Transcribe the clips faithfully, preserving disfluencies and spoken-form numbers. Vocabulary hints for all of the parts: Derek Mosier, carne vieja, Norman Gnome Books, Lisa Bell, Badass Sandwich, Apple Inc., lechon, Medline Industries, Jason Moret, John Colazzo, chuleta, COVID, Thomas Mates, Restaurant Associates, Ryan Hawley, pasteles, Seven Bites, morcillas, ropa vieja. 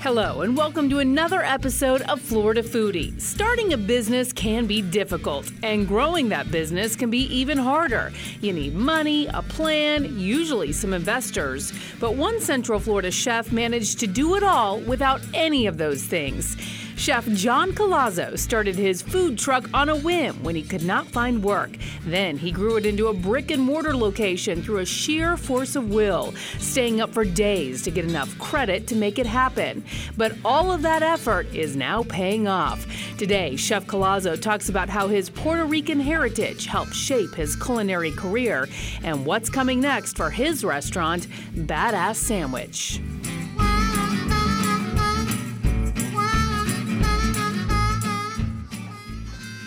Hello, and welcome to another episode of Florida Foodie. Starting a business can be difficult, and growing that business can be even harder. You need money, a plan, usually some investors. But one Central Florida chef managed to do it all without any of those things. Chef John Colazzo started his food truck on a whim when he could not find work. Then he grew it into a brick and mortar location through a sheer force of will, staying up for days to get enough credit to make it happen. But all of that effort is now paying off. Today, Chef Colazzo talks about how his Puerto Rican heritage helped shape his culinary career and what's coming next for his restaurant, Badass Sandwich.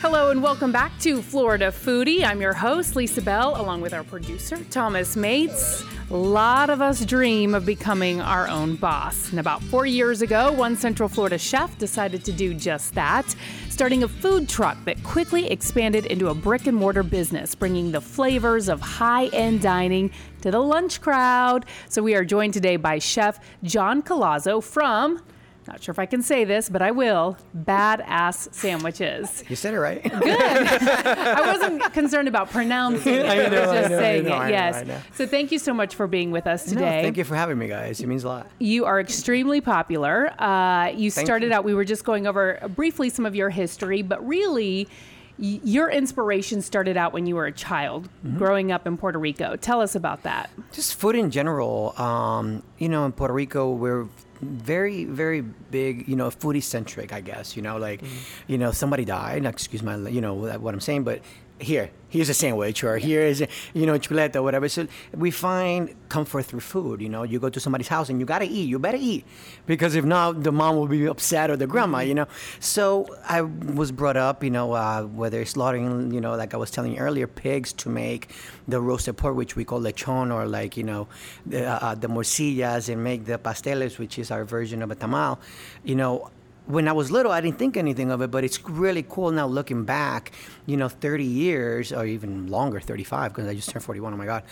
Hello and welcome back to Florida Foodie. I'm your host, Lisa Bell, along with our producer, Thomas Mates. A lot of us dream of becoming our own boss. And about four years ago, one Central Florida chef decided to do just that, starting a food truck that quickly expanded into a brick and mortar business, bringing the flavors of high-end dining to the lunch crowd. So we are joined today by Chef John Colazzo from... Not sure if I can say this, but I will. Badass Sandwiches. You said it right. Good. I wasn't concerned about pronouncing it. I know, I was just I know, saying I know, it. I know, yes. I know. So thank you so much for being with us today. No, thank you for having me, guys. It means a lot. You are extremely popular. Uh, you thank started you. out. We were just going over briefly some of your history, but really, your inspiration started out when you were a child, mm-hmm. growing up in Puerto Rico. Tell us about that. Just food in general. Um, you know, in Puerto Rico, we're very, very big, you know, foodie centric, I guess, you know, like, mm-hmm. you know, somebody died, excuse my, you know, what I'm saying, but here, here's a sandwich, or here is, a, you know, chuleta or whatever. So we find comfort through food, you know, you go to somebody's house and you got to eat, you better eat, because if not, the mom will be upset or the grandma, mm-hmm. you know. So I was brought up, you know, uh, whether it's slaughtering, you know, like I was telling you earlier, pigs to make the roasted pork, which we call lechon, or like, you know, the, uh, the morcillas, and make the pasteles, which is our version of a tamal, you know. When I was little, I didn't think anything of it, but it's really cool now looking back, you know, thirty years or even longer, thirty-five, because I just turned forty-one, oh my God.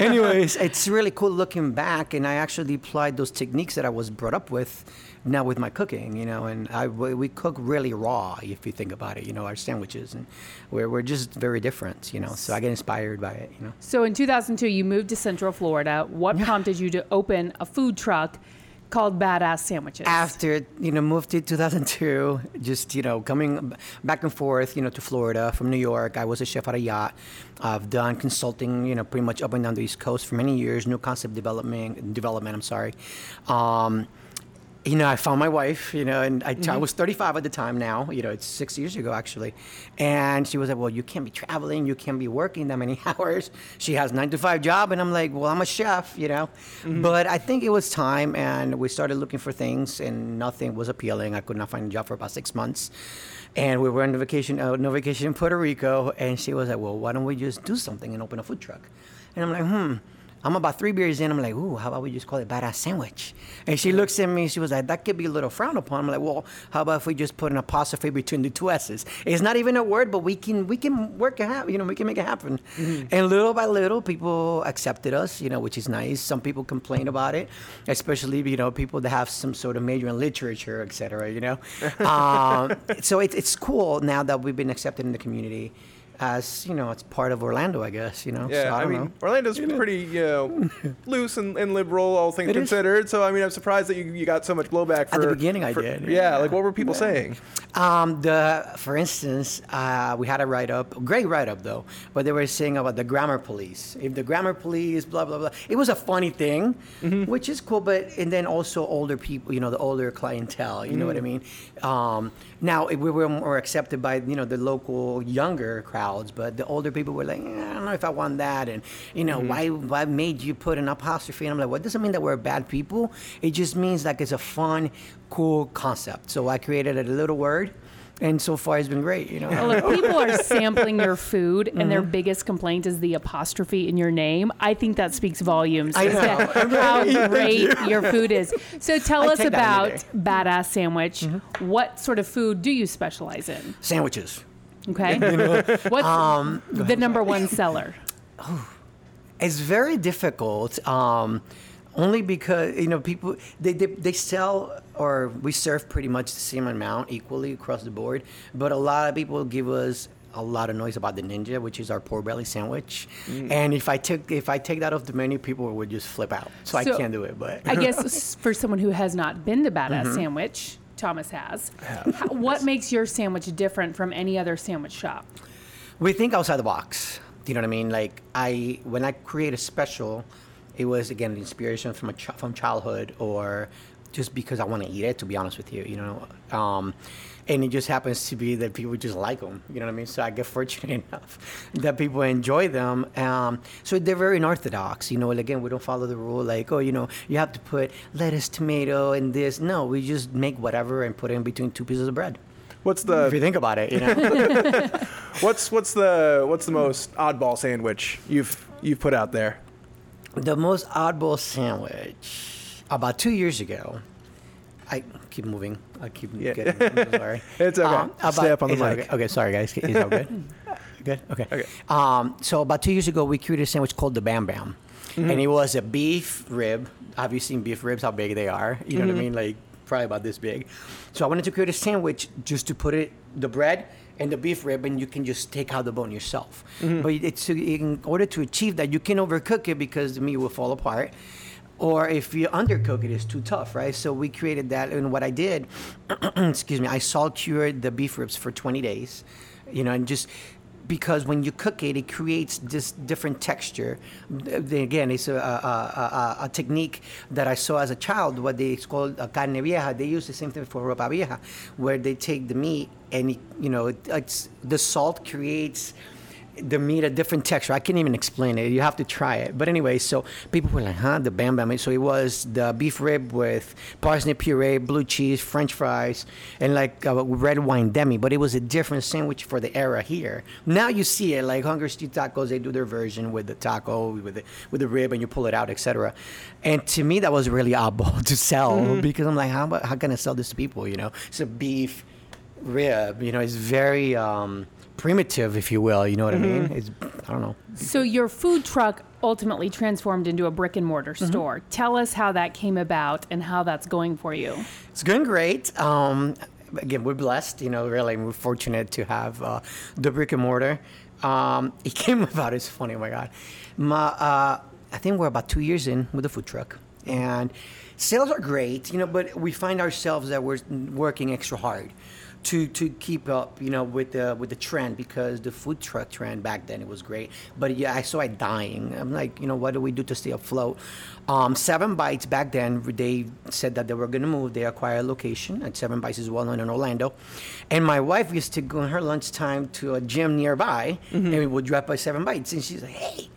Anyways, it's really cool looking back, and I actually applied those techniques that I was brought up with now with my cooking, you know, and I, we cook really raw, if you think about it, you know, our sandwiches, and we're, we're just very different, you know, so I get inspired by it, you know. So in two thousand two, you moved to Central Florida. What prompted you to open a food truck called Badass Sandwiches? After, you know, moved to two thousand two, just, you know, coming back and forth, you know, to Florida from New York. I was a chef at a yacht. I've done consulting, you know, pretty much up and down the East Coast for many years. New concept development, development, I'm sorry. Um, you know, I found my wife, you know, and I, mm-hmm. I was thirty-five at the time now, you know, it's six years ago, actually. And she was like, well, you can't be traveling. You can't be working that many hours. She has a nine to five job. And I'm like, well, I'm a chef, you know, mm-hmm. but I think it was time. And we started looking for things, and nothing was appealing. I could not find a job for about six months. And we were on vacation, uh, no vacation in Puerto Rico. And she was like, well, why don't we just do something and open a food truck? And I'm like, hmm. I'm about three beers in. I'm like, ooh, how about we just call it Badass Sandwich? And she looks at me. She was like, that could be a little frowned upon. I'm like, well, how about if we just put an apostrophe between the two S's? It's not even a word, but we can we can work it out. You know, we can make it happen. Mm-hmm. And little by little, people accepted us, you know, which is nice. Some people complain about it, especially, you know, people that have some sort of major in literature, et cetera, you know. um, so it, it's cool now that we've been accepted in the community. As, you know, it's part of Orlando, I guess, you know. Yeah, so I, I mean, know. Orlando's yeah. pretty, you know, loose and, and liberal, all things it considered. Is. So, I mean, I'm surprised that you, you got so much blowback. For, At the beginning, for, I did. Yeah, yeah, like, what were people yeah. saying? Um, the, for instance, uh, we had a write-up, great write-up, though, but they were saying about the grammar police. If the grammar police, blah, blah, blah. It was a funny thing, mm-hmm. which is cool, but, and then also older people, you know, the older clientele, you mm. know what I mean? Um, now, we were more accepted by, you know, the local younger crowd. But the older people were like, eh, I don't know if I want that, and you know, mm-hmm. why why made you put an apostrophe? And I'm like, well, it doesn't mean that we're bad people. It just means like it's a fun, cool concept. So I created a little word. And so far, it's been great, you know. Well, if people are sampling your food, and mm-hmm. their biggest complaint is the apostrophe in your name, I think that speaks volumes I know. how great you. your food is. So tell I us about Badass Sandwich. Mm-hmm. What sort of food do you specialize in? Sandwiches. Okay. You know, What's um, the number one seller? Oh, it's very difficult. Um, Only because, you know, people, they, they they sell, or we serve pretty much the same amount equally across the board. But a lot of people give us a lot of noise about the Ninja, which is our pork belly sandwich. Mm. And if I took if I take that off the menu, people would just flip out. So, so I can't do it. But I guess for someone who has not been to Badass mm-hmm. Sandwich, Thomas has, yeah. how, what makes your sandwich different from any other sandwich shop? We think outside the box. You know what I mean? Like, I when I create a special... It was, again, inspiration from a ch- from childhood, or just because I want to eat it, to be honest with you, you know. Um, and it just happens to be that people just like them, you know what I mean? So I get fortunate enough that people enjoy them. Um, so they're very unorthodox, you know. And again, we don't follow the rule, like, oh, you know, you have to put lettuce, tomato, and this. No, we just make whatever and put it in between two pieces of bread. What's the? If you think about it, you know. what's what's the what's the most oddball sandwich you've you've put out there? The most oddball sandwich, about two years ago, I keep moving. I keep yeah. getting, I'm sorry. It's okay. Um, about, Stay up on the mic. Okay. okay, sorry, guys. Is that good? Good? Okay. okay. Um, so about two years ago, we created a sandwich called the Bam Bam. Mm-hmm. And it was a beef rib. Have you seen beef ribs, how big they are? You know mm-hmm. what I mean? Like, probably about this big. So I wanted to create a sandwich just to put it, the bread, and the beef rib, and you can just take out the bone yourself. Mm-hmm. But it's in order to achieve that, you can overcook it because the meat will fall apart. Or if you undercook it, it's too tough, right? So we created that. And what I did, excuse me, I salt cured the beef ribs for twenty days, you know, and just... Because when you cook it, it creates this different texture. Again, it's a, a, a, a technique that I saw as a child, what they it's called a carne vieja. They use the same thing for ropa vieja, where they take the meat and, it, you know, it, it's the salt creates the meat a different texture. I can't even explain it. You have to try it. But anyway, so people were like, huh, the Bam Bam. So it was the beef rib with parsnip puree, blue cheese, French fries, and like a red wine demi. But it was a different sandwich for the era here. Now you see it, like Hunger Street Tacos, they do their version with the taco, with the, with the rib, and you pull it out, et cetera. And to me, that was really oddball to sell mm-hmm. because I'm like, how, how can I sell this to people, you know? It's a beef rib, you know, it's very... Um, primitive, if you will, you know what mm-hmm. I mean? It's, I don't know. So your food truck ultimately transformed into a brick and mortar mm-hmm. store. Tell us how that came about and how that's going for you. It's going great. Um, again, we're blessed, you know, really. We're fortunate to have uh, the brick and mortar. Um, it came about, it's funny, oh my God. My, uh, I think we're about two years in with the food truck. And sales are great, you know, but we find ourselves that we're working extra hard to to keep up, you know, with the with the trend, because the food truck trend back then, it was great. But yeah, I saw it dying. I'm like, you know, what do we do to stay afloat? Um, Seven Bites back then, they said that they were going to move. They acquired a location, and Seven Bites is well known in Orlando. And my wife used to go on her lunchtime to a gym nearby, mm-hmm. and we would drop by Seven Bites. And she's like, hey,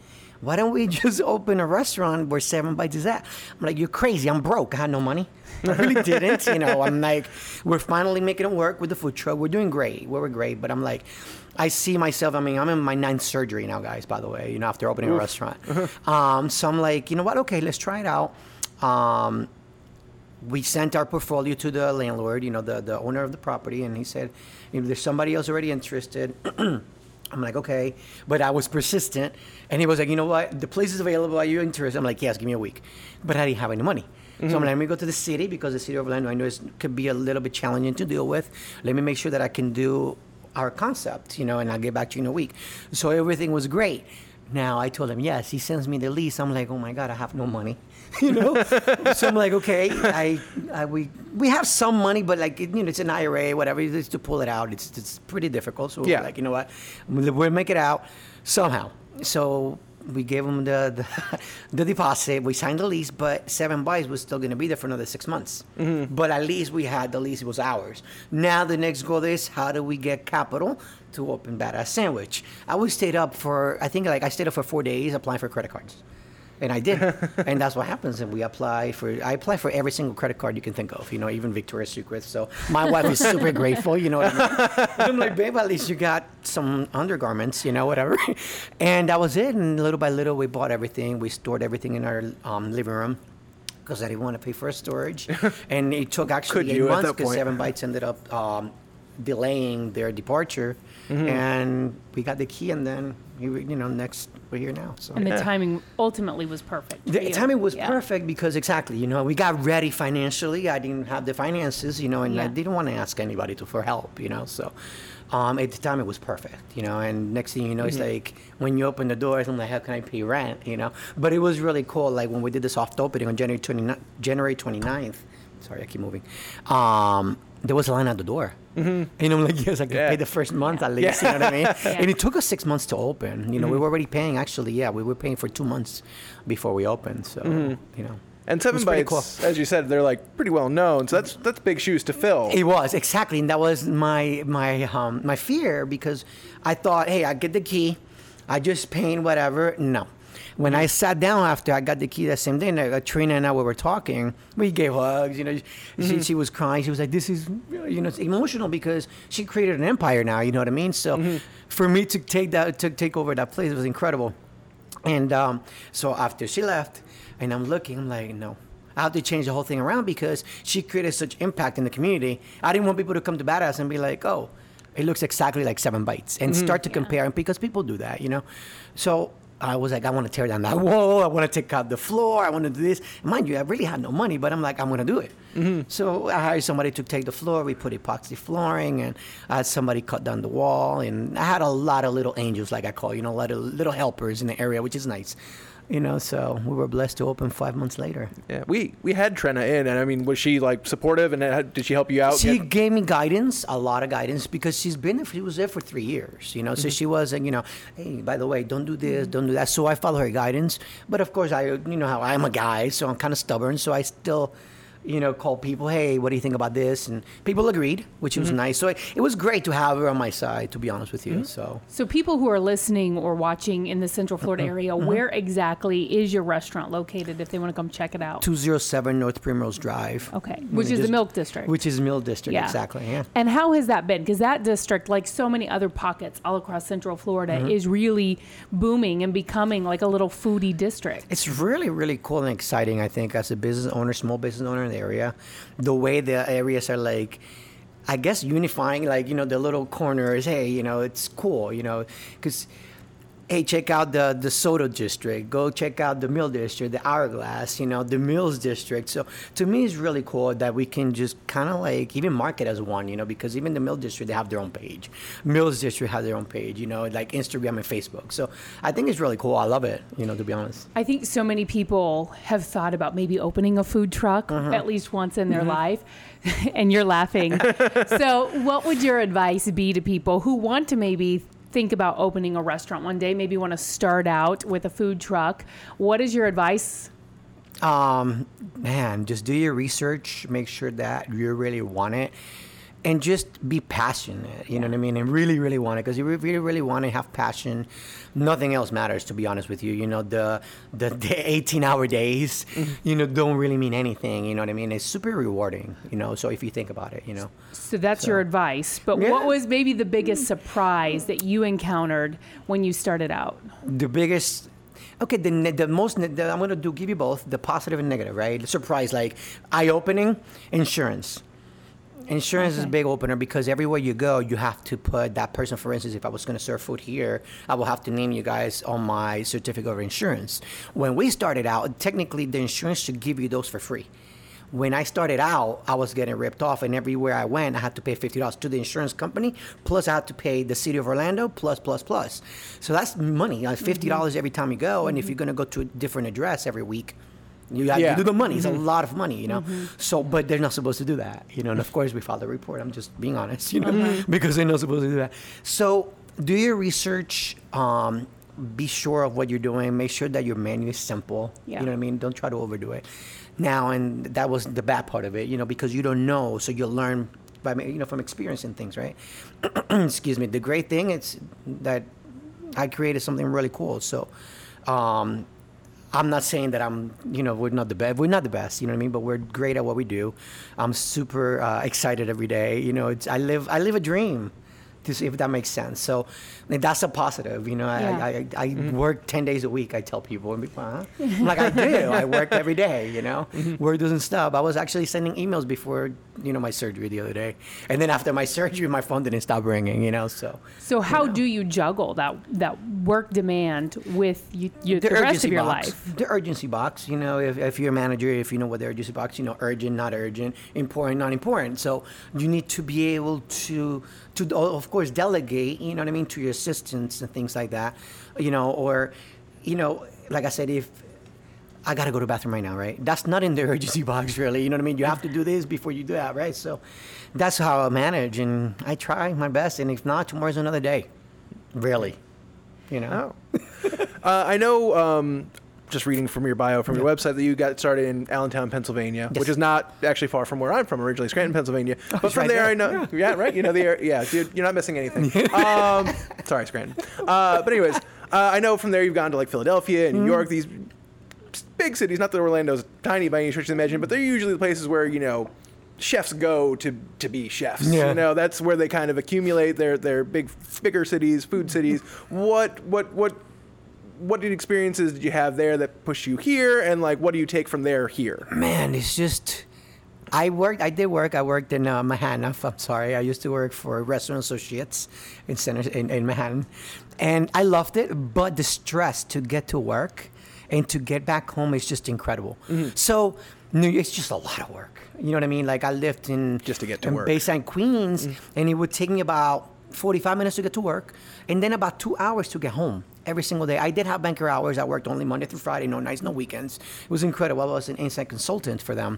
why don't we just open a restaurant where Seven Bites is at? I'm like, you're crazy. I'm broke. I had no money. I really didn't. You know, I'm like, we're finally making it work with the food truck. We're doing great. We're great. But I'm like, I see myself. I mean, I'm in my ninth surgery now, guys, by the way, you know, after opening Oof. a restaurant. Uh-huh. Um, so I'm like, you know what? Okay, let's try it out. Um, we sent our portfolio to the landlord, you know, the, the owner of the property. And he said, you know, there's somebody else already interested. I'm like, okay. But I was persistent. And he was like, you know what? The place is available. Are you interested? I'm like, yes, give me a week. But I didn't have any money. Mm-hmm. So I'm like, let me go to the city, because the city of Orlando, I know it could be a little bit challenging to deal with. Let me make sure that I can do our concept, you know, and I'll get back to you in a week. So everything was great. Now I told him, yes, he sends me the lease. I'm like, oh my God, I have no money, you know? So I'm like, okay, I, I, we we have some money, but like, you know, it's an I R A, whatever, it's to pull it out. It's it's pretty difficult. So yeah. we're like, you know what? We'll make it out somehow. So we gave him the, the the deposit. We signed the lease, but Seven Bites was still going to be there for another six months. Mm-hmm. But at least we had the lease. It was ours. Now the next goal is, how do we get capital to open Badass Sandwich? I was stayed up for, I think like I stayed up for four days applying for credit cards. And I did. And that's what happens. And we apply for, I apply for every single credit card you can think of, you know, even Victoria's Secret. So my wife is super grateful, you know what I mean? And I'm like, babe, at least you got some undergarments, you know, whatever. And that was it. And little by little, we bought everything. We stored everything in our um, living room, because I didn't want to pay for storage. And it took actually Could eight months, because Seven Bites ended up um, delaying their departure, mm-hmm. and we got the key, and then you know next we're here now. So and the yeah. timing ultimately was perfect. The timing was yeah. perfect because exactly you know we got ready financially. I didn't have the finances, you know, and yeah. I didn't want to ask anybody to for help, you know. So um, at the time it was perfect, you know. And next thing you know, mm-hmm. it's like when you open the doors, I'm like, how can I pay rent, you know? But it was really cool. Like when we did the soft opening on January twenty-ninth. Sorry, I keep moving. Um, there was a line at the door. Mm-hmm. And I'm like, yes, I can yeah. pay the first month yeah. at least, yeah. you know what I mean? Yeah. And it took us six months to open. You know, mm-hmm. we were already paying, actually, yeah, we were paying for two months before we opened. So, mm-hmm. you know. And Seven Bites, cool. as you said, they're like pretty well known. So that's that's big shoes to fill. It was, exactly. And that was my my um, my fear because I thought, hey, I get the key. I just pay whatever. No. When I sat down after I got the key that same day, and uh, Trina and I we were talking. We gave hugs, you know. Mm-hmm. She she was crying. She was like, "This is, you know, it's emotional because she created an empire now." You know what I mean? So, mm-hmm. for me to take that to take over that place, it was incredible. And um, so after she left, and I'm looking, I'm like, no. I have to change the whole thing around because she created such impact in the community. I didn't want people to come to Badass and be like, "Oh, it looks exactly like Seven Bites," and mm-hmm. start to yeah. compare. And because people do that, you know, so. I was like, I want to tear down that wall. I want to take out the floor. I want to do this. Mind you, I really had no money, but I'm like, I'm going to do it. Mm-hmm. So I hired somebody to take the floor. We put epoxy flooring, and I had somebody cut down the wall. And I had a lot of little angels, like I call, you know, a lot of little helpers in the area, which is nice. You know, so we were blessed to open five months later. Yeah, we, we had Trina in, and I mean, was she like supportive, and had, did she help you out? She get... gave me guidance, a lot of guidance, because she's been there, she was there for three years, you know, mm-hmm. so she wasn't, you know, hey, by the way, don't do this, mm-hmm. don't do that. So I follow her guidance, but of course, I, you know, how I'm a guy, so I'm kind of stubborn, so I still, you know, call people, hey, what do you think about this? And people agreed, which mm-hmm. was nice. So it, it was great to have her on my side, to be honest with you. Mm-hmm. So so people who are listening or watching in the Central Florida mm-hmm. area, mm-hmm. where exactly is your restaurant located if they want to come check it out? two oh seven North Primrose Drive. Okay, which is just, the Milk District. Which is Milk District, yeah. exactly, yeah. And how has that been? Because that district, like so many other pockets all across Central Florida, mm-hmm. is really booming and becoming like a little foodie district. It's really, really cool and exciting, I think, as a business owner, small business owner, area, the way the areas are like, I guess unifying, like, you know, the little corners, hey, you know, it's cool, you know, because, hey, check out the, the Soto District, go check out the Mill District, the Hourglass, you know, the Mills District. So to me, it's really cool that we can just kind of like even market as one, you know, because even the Mill District, they have their own page. Mills District has their own page, you know, like Instagram and Facebook. So I think it's really cool. I love it, you know, to be honest. I think so many people have thought about maybe opening a food truck uh-huh. at least once in their mm-hmm. life. And you're laughing. So what would your advice be to people who want to maybe think about opening a restaurant one day, maybe want to start out with a food truck? What is your advice? Um, man, just do your research, make sure that you really want it, and just be passionate, you yeah. know what I mean? And really, really want it, because you really, really want to have passion. Nothing else matters, to be honest with you. You know, the the eighteen-hour days, mm-hmm. you know, don't really mean anything, you know what I mean? It's super rewarding, you know, so if you think about it, you know. So that's so. your advice. But yeah. what was maybe the biggest surprise that you encountered when you started out? The biggest... Okay, the the most, the, I'm going to do give you both, the positive and negative, right? Surprise, like eye-opening, insurance. Insurance okay. is a big opener because everywhere you go, you have to put that person. For instance, if I was going to serve food here, I will have to name you guys on my certificate of insurance. When we started out, technically, the insurance should give you those for free. When I started out, I was getting ripped off, and everywhere I went, I had to pay fifty dollars to the insurance company, plus I had to pay the city of Orlando, plus, plus, plus. So that's money, like fifty dollars mm-hmm. every time you go, mm-hmm. and if you're going to go to a different address every week, You have yeah. to do the money. It's mm-hmm. a lot of money, you know. Mm-hmm. So, but they're not supposed to do that, you know. And of course, we filed a report. I'm just being honest, you know, mm-hmm. because they're not supposed to do that. So, do your research. Um, be sure of what you're doing. Make sure that your menu is simple. Yeah. You know what I mean? Don't try to overdo it. Now, and that was the bad part of it, you know, because you don't know, so you'll learn by, you know, from experiencing things, right? Excuse me. The great thing is that I created something really cool. So. Um, I'm not saying that I'm, you know, we're not the best. We're not the best, you know what I mean? But we're great at what we do. I'm super uh, excited every day. You know, it's I live I live a dream. if that makes sense. So that's a positive. You know, yeah. I, I, I mm-hmm. work ten days a week, I tell people. And people huh? I'm like, I do. I work every day, you know. Mm-hmm. Work doesn't stop. I was actually sending emails before, you know, my surgery the other day. And then after my surgery, my phone didn't stop ringing, you know, so. So how you know. do you juggle that that work demand with you, you, the, the rest of your box. life? The urgency box, you know, if, if you're a manager, if you know what the urgency box, you know, urgent, not urgent, important, not important. So you need to be able to, to of course, delegate, you know what I mean, to your assistants and things like that, you know, or, you know, like I said, if I got to go to the bathroom right now, right? That's not in the urgency box, really. You know what I mean? You have to do this before you do that, right? So that's how I manage, and I try my best. And if not, tomorrow's another day, really, you know? Oh. uh, I know... Um just reading from your bio, from your yeah. website, that you got started in Allentown, Pennsylvania, yes. which is not actually far from where I'm from originally, Scranton, Pennsylvania. Oh, but from right there, there, I know, yeah, yeah right? You know the area, yeah, dude, you're not missing anything. um, sorry, Scranton. Uh, but anyways, uh, I know from there you've gone to like Philadelphia and New mm. York, these big cities, not that Orlando's tiny by any stretch of the imagination, but they're usually the places where, you know, chefs go to, to be chefs. Yeah. You know, that's where they kind of accumulate their, their big, bigger cities, food cities. What, what, what, What did experiences did you have there that pushed you here, and like what do you take from there here? Man, it's just I worked. I did work. I worked in uh, Manhattan. I'm sorry. I used to work for Restaurant Associates in Center in, in Manhattan, and I loved it. But the stress to get to work and to get back home is just incredible. Mm-hmm. So it's just a lot of work. You know what I mean? Like I lived in just to get to in work. Bayside, Queens, mm-hmm. and it would take me about forty-five minutes to get to work, and then about two hours to get home. Every single day. I did have banker hours. I worked only Monday through Friday, no nights, no weekends. It was incredible. I was an inside consultant for them,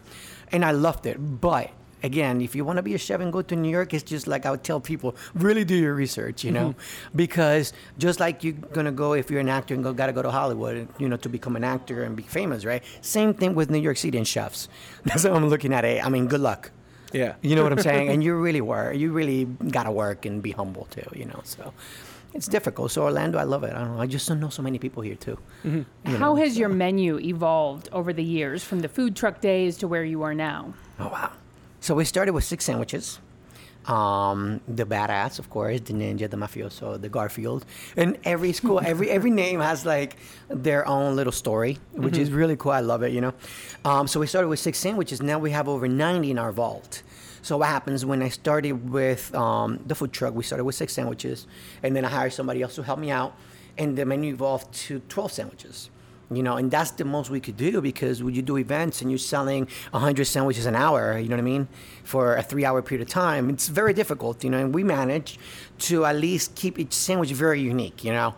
and I loved it. But again, if you want to be a chef and go to New York, it's just like I would tell people, really do your research, you know, mm-hmm. because just like you're going to go, if you're an actor and go, got to go to Hollywood, you know, to become an actor and be famous, right? Same thing with New York City and chefs. That's how I'm looking at it. I mean, good luck. Yeah. You know what I'm saying? And you really were, you really got to work and be humble too, you know, so. It's difficult. So Orlando, I love it. I don't know. I just don't know so many people here, too. Mm-hmm. You know, How has so. your menu evolved over the years from the food truck days to where you are now? Oh, wow. So we started with six sandwiches. Um, the Badass, of course, the Ninja, the Mafioso, the Garfield. And every school, every every name has like their own little story, which mm-hmm. is really cool. I love it, you know. Um, so we started with six sandwiches. Now we have over ninety in our vault. So what happens when I started with um, the food truck, we started with six sandwiches, and then I hired somebody else to help me out, and the menu evolved to twelve sandwiches, you know, and that's the most we could do because when you do events and you're selling one hundred sandwiches an hour, you know what I mean, for a three-hour period of time, it's very difficult, you know, and we managed to at least keep each sandwich very unique, you know.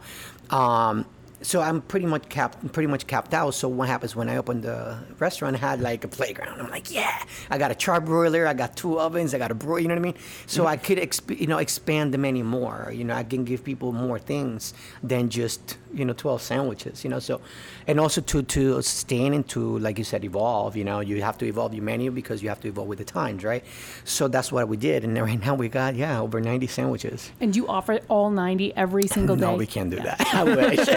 Um, So I'm pretty much capped, pretty much capped out. So what happens when I opened the restaurant? I had like a playground. I'm like, yeah, I got a charbroiler, I got two ovens, I got a broiler. You know what I mean? So mm-hmm. I could, exp- you know, expand the menu more. You know, I can give people more things than just, you know, twelve sandwiches. You know, so, and also to to sustain and to, like you said, evolve. You know, you have to evolve your menu because you have to evolve with the times, right? So that's what we did, and right now we got yeah over ninety sandwiches. And you offer all ninety every single day? No, we can't do yeah. that. I wish.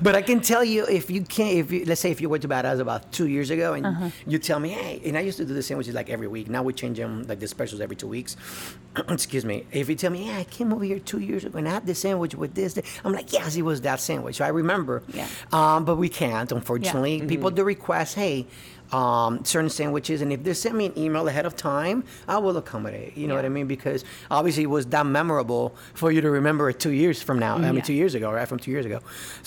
But I can tell you, if you can't, if you, let's say if you went to Badass about two years ago, and uh-huh. you tell me, hey, and I used to do the sandwiches like every week. Now we change them, like the specials every two weeks. Excuse me. If you tell me, yeah, I came over here two years ago and I had this sandwich with this, this. I'm like, yes, it was that sandwich. So I remember. Yeah. Um, but we can't, unfortunately. Yeah. Mm-hmm. People do request, hey, Um, certain sandwiches, and if they send me an email ahead of time, I will accommodate. You know yeah. what I mean? Because obviously it was that memorable for you to remember it two years from now. Yeah. I mean, two years ago, right? From two years ago.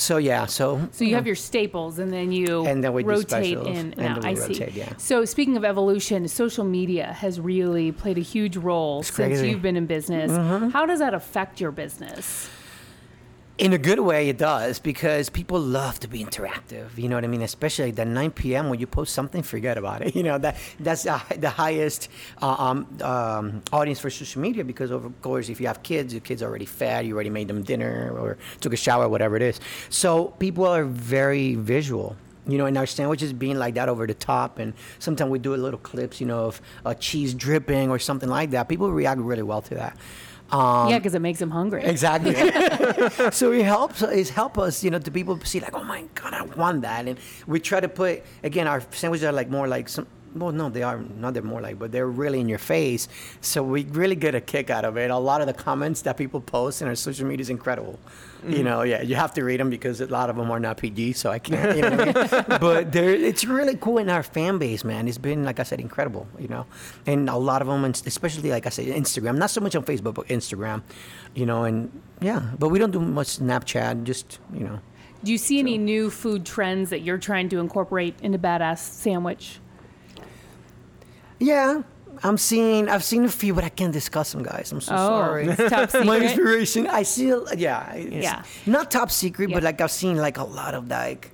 So yeah. So so you, you have know. your staples, and then you and then we rotate do in. And, and out. Then we I rotate, see. Yeah. So speaking of evolution, social media has really played a huge role it's since crazy. You've been in business. Mm-hmm. How does that affect your business? In a good way, it does, because people love to be interactive. You know what I mean? Especially at nine p.m. when you post something, forget about it. You know, that that's uh, the highest uh, um, um, audience for social media because, of course, if you have kids, your kids are already fed, you already made them dinner or took a shower, whatever it is. So people are very visual. You know, and our sandwiches being like that over the top, and sometimes we do little clips, you know, of uh, cheese dripping or something like that. People react really well to that. Um, yeah, because it makes them hungry. Exactly. So it helps. It's help us, you know, to people see like, oh my God, I want that, and we try to put again our sandwiches are like more like some well, no, they are not. They're more like, but they're really in your face. So we really get a kick out of it. A lot of the comments that people post in our social media is incredible. Mm-hmm. You know, yeah, you have to read them because a lot of them are not P G, so I can't. You know what I mean? But it's really cool in our fan base, man. It's been, like I said, incredible. You know, and a lot of them, especially like I said, Instagram. Not so much on Facebook, but Instagram. You know, and yeah, but we don't do much Snapchat. Just you know. Do you see any so. new food trends that you're trying to incorporate into Badass Sandwich? Yeah, I'm seeing. I've seen a few, but I can't discuss them, guys. I'm so oh, sorry. It's top secret. My inspiration. I see. Yeah, it's yeah. Not top secret, yeah. But like I've seen like a lot of like.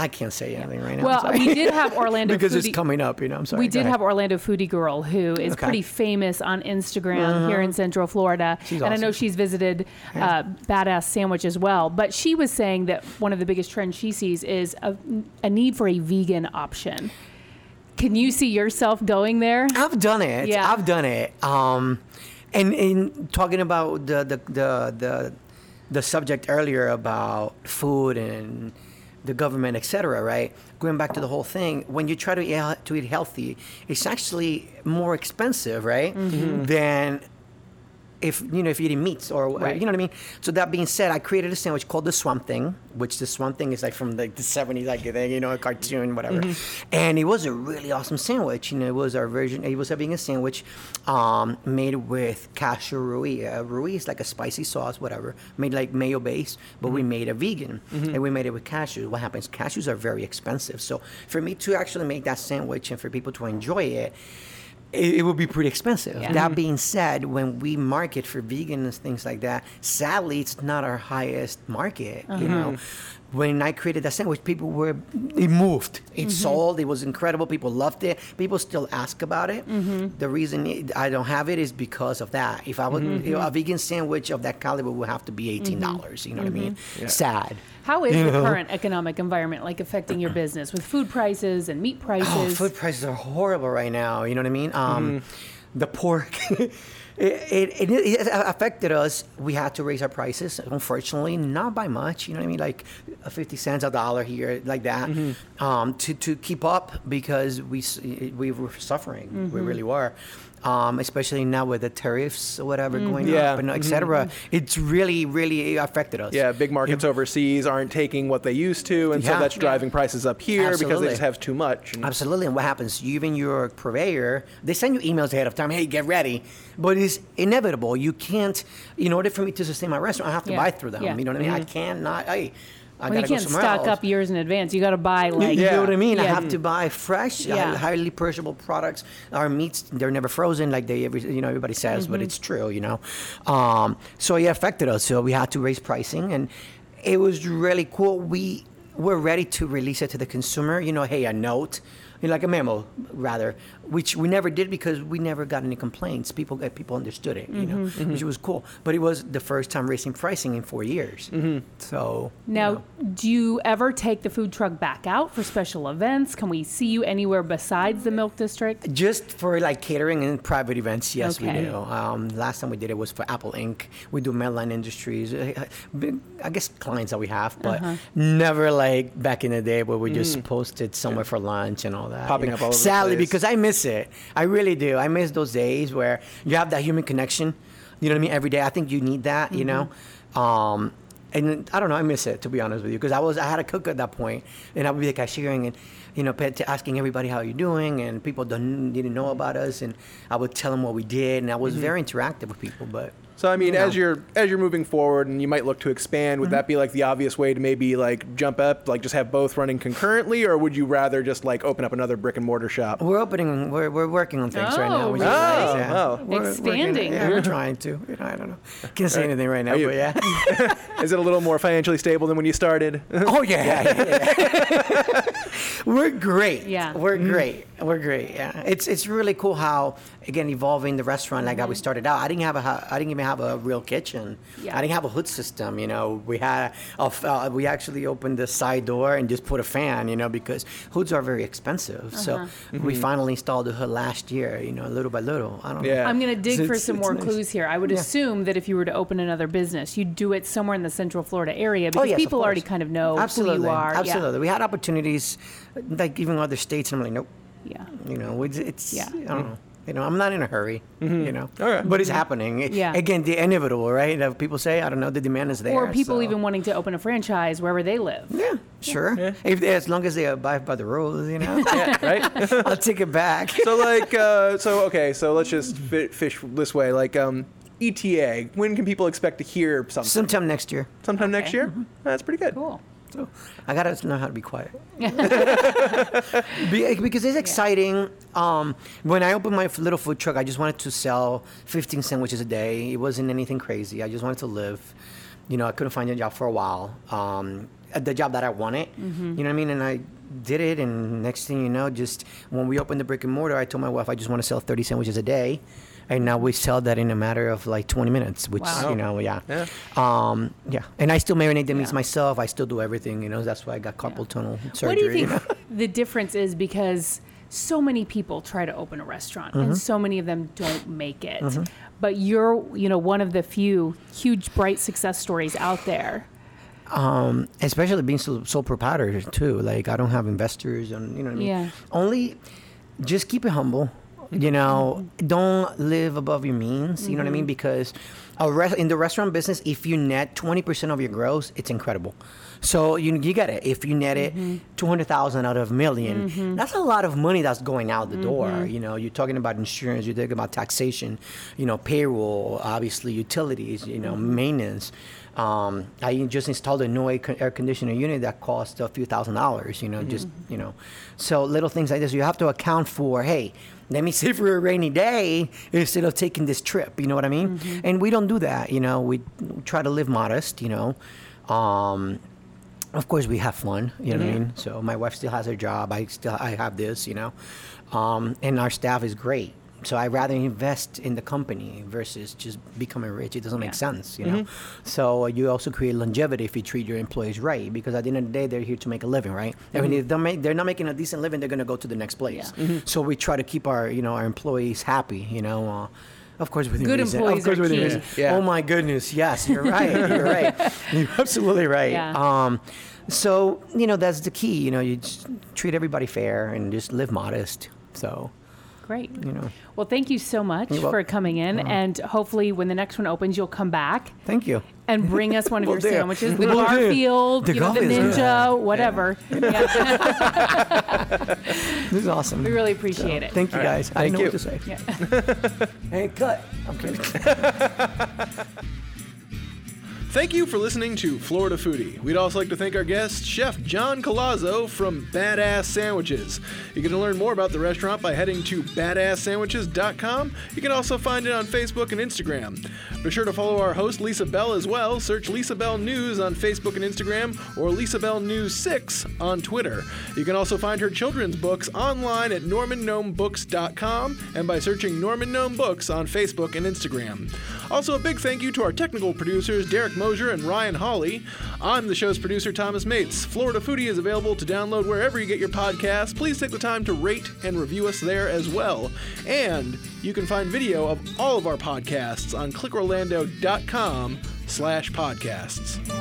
I can't say anything yeah. right now. Well, we did have Orlando because Foodie, it's coming up. You know, I'm sorry. We did have Orlando Foodie Girl, who is okay. pretty famous on Instagram uh-huh. here in Central Florida, she's and awesome. I know she's visited uh, Badass Sandwich as well. But she was saying that one of the biggest trends she sees is a, a need for a vegan option. Can you see yourself going there? I've done it. Yeah. I've done it. Um, and in talking about the the, the the the subject earlier about food and the government, et cetera, right? Going back to the whole thing, when you try to eat, to eat healthy, it's actually more expensive, right? Mm-hmm. Than if, you know, if you're eating meats or, right. you know what I mean? So that being said, I created a sandwich called the Swamp Thing, which the Swamp Thing is like from like the seventies, like, you know, a cartoon, whatever. Mm-hmm. And it was a really awesome sandwich. You know, it was our version, it was having a sandwich um, made with cashew rui. Uh, rui is like a spicy sauce, whatever, made like mayo based, but mm-hmm. we made a vegan mm-hmm. and we made it with cashews. What happens? Cashews are very expensive. So for me to actually make that sandwich and for people to enjoy it, It, it would be pretty expensive. Yeah. That being said, when we market for vegan and things like that, sadly, it's not our highest market. Uh-huh. You know, when I created that sandwich, people were it moved, it mm-hmm. sold, it was incredible. People loved it. People still ask about it. Mm-hmm. The reason it, I don't have it is because of that. If I would, mm-hmm. you know, a vegan sandwich of that caliber would have to be eighteen dollars. Mm-hmm. You know mm-hmm. what I mean? Yeah. Sad. How is you the know? current economic environment like affecting your business with food prices and meat prices? Oh, food prices are horrible right now. You know what I mean? Um, mm-hmm. The pork, it, it, it, it affected us. We had to raise our prices. Unfortunately, not by much. You know what I mean? Like fifty cents a dollar here, like that, mm-hmm. um, to, to keep up because we, we were suffering. Mm-hmm. We really were. Um, especially now with the tariffs or whatever mm-hmm. going yeah. up and et cetera. Mm-hmm. It's really, really affected us. Yeah, big markets yeah. overseas aren't taking what they used to, and yeah. so that's driving yeah. prices up here Absolutely. because they just have too much. And Absolutely, and what happens, even your purveyor, they send you emails ahead of time, hey, get ready, but it's inevitable. You can't, in order for me to sustain my restaurant, I have to yeah. buy through them, yeah. you know what mm-hmm. I mean? I cannot, I... I well, you can't stock else. up years in advance. You got to buy like... You yeah. know what I mean? Yeah. I have to buy fresh, yeah. highly perishable products. Our meats, they're never frozen like they, every, you know, everybody says, mm-hmm. but it's true, you know. Um, so it affected us. So we had to raise pricing, and it was really cool. We were ready to release it to the consumer. You know, hey, a note, like a memo, rather, which we never did because we never got any complaints. People people understood it, you mm-hmm, know, mm-hmm. which was cool. But it was the first time raising pricing in four years. Mm-hmm. So now, you know. Do you ever take the food truck back out for special events? Can we see you anywhere besides the Milk District? Just for like catering and private events, yes, okay. we do. Um, last time we did it was for Apple Incorporated. We do Medline Industries, I guess clients that we have, but uh-huh. never like back in the day where we just mm. posted somewhere yeah. for lunch and all. That, Popping you know? up all over Sadly, the place. because I miss it. I really do. I miss those days where you have that human connection. You know what I mean? Every day. I think you need that, mm-hmm. you know? Um, and I don't know. I miss it, to be honest with you, because I was I had a cook at that point, and I would be like cashiering and, you know, asking everybody how you're doing, and people don't, didn't know about us, and I would tell them what we did, and I was mm-hmm. very interactive with people, but... So I mean, yeah. as you're as you're moving forward, and you might look to expand, would mm-hmm. that be like the obvious way to maybe like jump up, like just have both running concurrently, or would you rather just like open up another brick and mortar shop? We're opening, we're we're working on things oh, right now. Really? Oh, yeah. oh, expanding. We're, yeah, we're trying to. You know, I don't know. Can't say right. anything right now, but yeah. Is it a little more financially stable than when you started? Oh yeah, yeah, yeah. We're great. Yeah, we're great. We're great. Yeah, it's it's really cool how again evolving the restaurant like mm-hmm. how we started out. I didn't have a I didn't even. have a real kitchen. Yeah. I didn't have a hood system, you know. We had a, uh, we actually opened the side door and just put a fan, you know, because hoods are very expensive. Uh-huh. So mm-hmm. we finally installed the hood last year, you know, little by little. I don't yeah. know. I'm going to dig so for some more nice. clues here. I would yeah. assume that if you were to open another business, you'd do it somewhere in the Central Florida area because oh, yes, people already kind of know Absolutely. who you are. Absolutely. Yeah. We had opportunities, like even other states, and I'm like, nope. Yeah. You know, it's, it's yeah. I don't mm-hmm. know. You know, I'm not in a hurry, mm-hmm. you know, all right. but it's happening. Yeah. Again, the inevitable, right? People say, I don't know, the demand is there. Or people so. even wanting to open a franchise wherever they live. Yeah, sure. Yeah. If as long as they abide by the rules, you know, yeah, right? I'll take it back. So like, uh, so, okay, so let's just fish this way. Like, um, E T A, when can people expect to hear something? Sometime next year. Sometime okay. next year? Mm-hmm. That's pretty good. Cool. So I got to know how to be quiet because it's exciting. Um, when I opened my little food truck, I just wanted to sell fifteen sandwiches a day. It wasn't anything crazy. I just wanted to live. You know, I couldn't find a job for a while. Um, the job that I wanted, mm-hmm. you know what I mean? And I did it. And next thing you know, just when we opened the brick and mortar, I told my wife, I just want to sell thirty sandwiches a day. And now we sell that in a matter of like twenty minutes, which, wow. you know, yeah. Yeah. Um, yeah. And I still marinate the meats yeah. myself. I still do everything, you know. That's why I got carpal yeah. tunnel surgery. What do you think you know? the difference is because so many people try to open a restaurant mm-hmm. and so many of them don't make it. Mm-hmm. But you're, you know, one of the few huge, bright success stories out there. Um, especially being so, so proprietor too. Like I don't have investors and, you know what I mean? Yeah. Only just keep it humble. You know, mm-hmm. don't live above your means. You mm-hmm. know what I mean? Because a res- in the restaurant business, if you net twenty percent of your gross, it's incredible. So you you get it. If you net it mm-hmm. two hundred thousand out of a million, mm-hmm. that's a lot of money that's going out the mm-hmm. door. You know, you're talking about insurance. You're talking about taxation, you know, payroll, obviously utilities, you know, maintenance. Um, I just installed a new air conditioner unit that cost a few thousand dollars, you know, mm-hmm. just, you know. So little things like this, you have to account for, hey, let me save for a rainy day instead of taking this trip, you know what I mean? Mm-hmm. And we don't do that, you know. We try to live modest, you know. Um, of course, we have fun, you know mm-hmm. what I mean? So my wife still has her job. I still I have this, you know. Um, and our staff is great. So I rather invest in the company versus just becoming rich. It doesn't yeah. make sense, you know. Mm-hmm. So you also create longevity if you treat your employees right, because at the end of the day, they're here to make a living, right? Mm-hmm. I mean, if they're, make, they're not making a decent living, they're going to go to the next place. Yeah. Mm-hmm. So we try to keep our, you know, our employees happy, you know. Uh, Of course, within good reason. Employees of course, are within key. Reason. Yeah. Oh my goodness! Yes, you're right. You're right. You're absolutely right. Yeah. Um, so you know that's the key. You know, you just treat everybody fair and just live modest. So. Great. You know. Well, thank you so much for coming in, uh-huh. and hopefully when the next one opens, you'll come back. Thank you. And bring us one of well, your there. Sandwiches, the well, Garfield, the, you know, the Ninja, there. Whatever. Yeah. Yeah. This is awesome. We really appreciate so, it. Thank you, guys. Right. I know you. What to say. Yeah. And cut. I'm kidding. Thank you for listening to Florida Foodie. We'd also like to thank our guest, Chef John Colazzo from Badass Sandwiches. You can learn more about the restaurant by heading to badass sandwiches dot com. You can also find it on Facebook and Instagram. Be sure to follow our host, Lisa Bell, as well. Search Lisa Bell News on Facebook and Instagram, or Lisa Bell News six on Twitter. You can also find her children's books online at norman gnome books dot com and by searching Norman Gnome Books on Facebook and Instagram. Also, a big thank you to our technical producers, Derek Mosier and Ryan Hawley. I'm the show's producer, Thomas Mates. Florida Foodie is available to download wherever you get your podcasts. Please take the time to rate and review us there as well. And you can find video of all of our podcasts on click orlando dot com slash podcasts.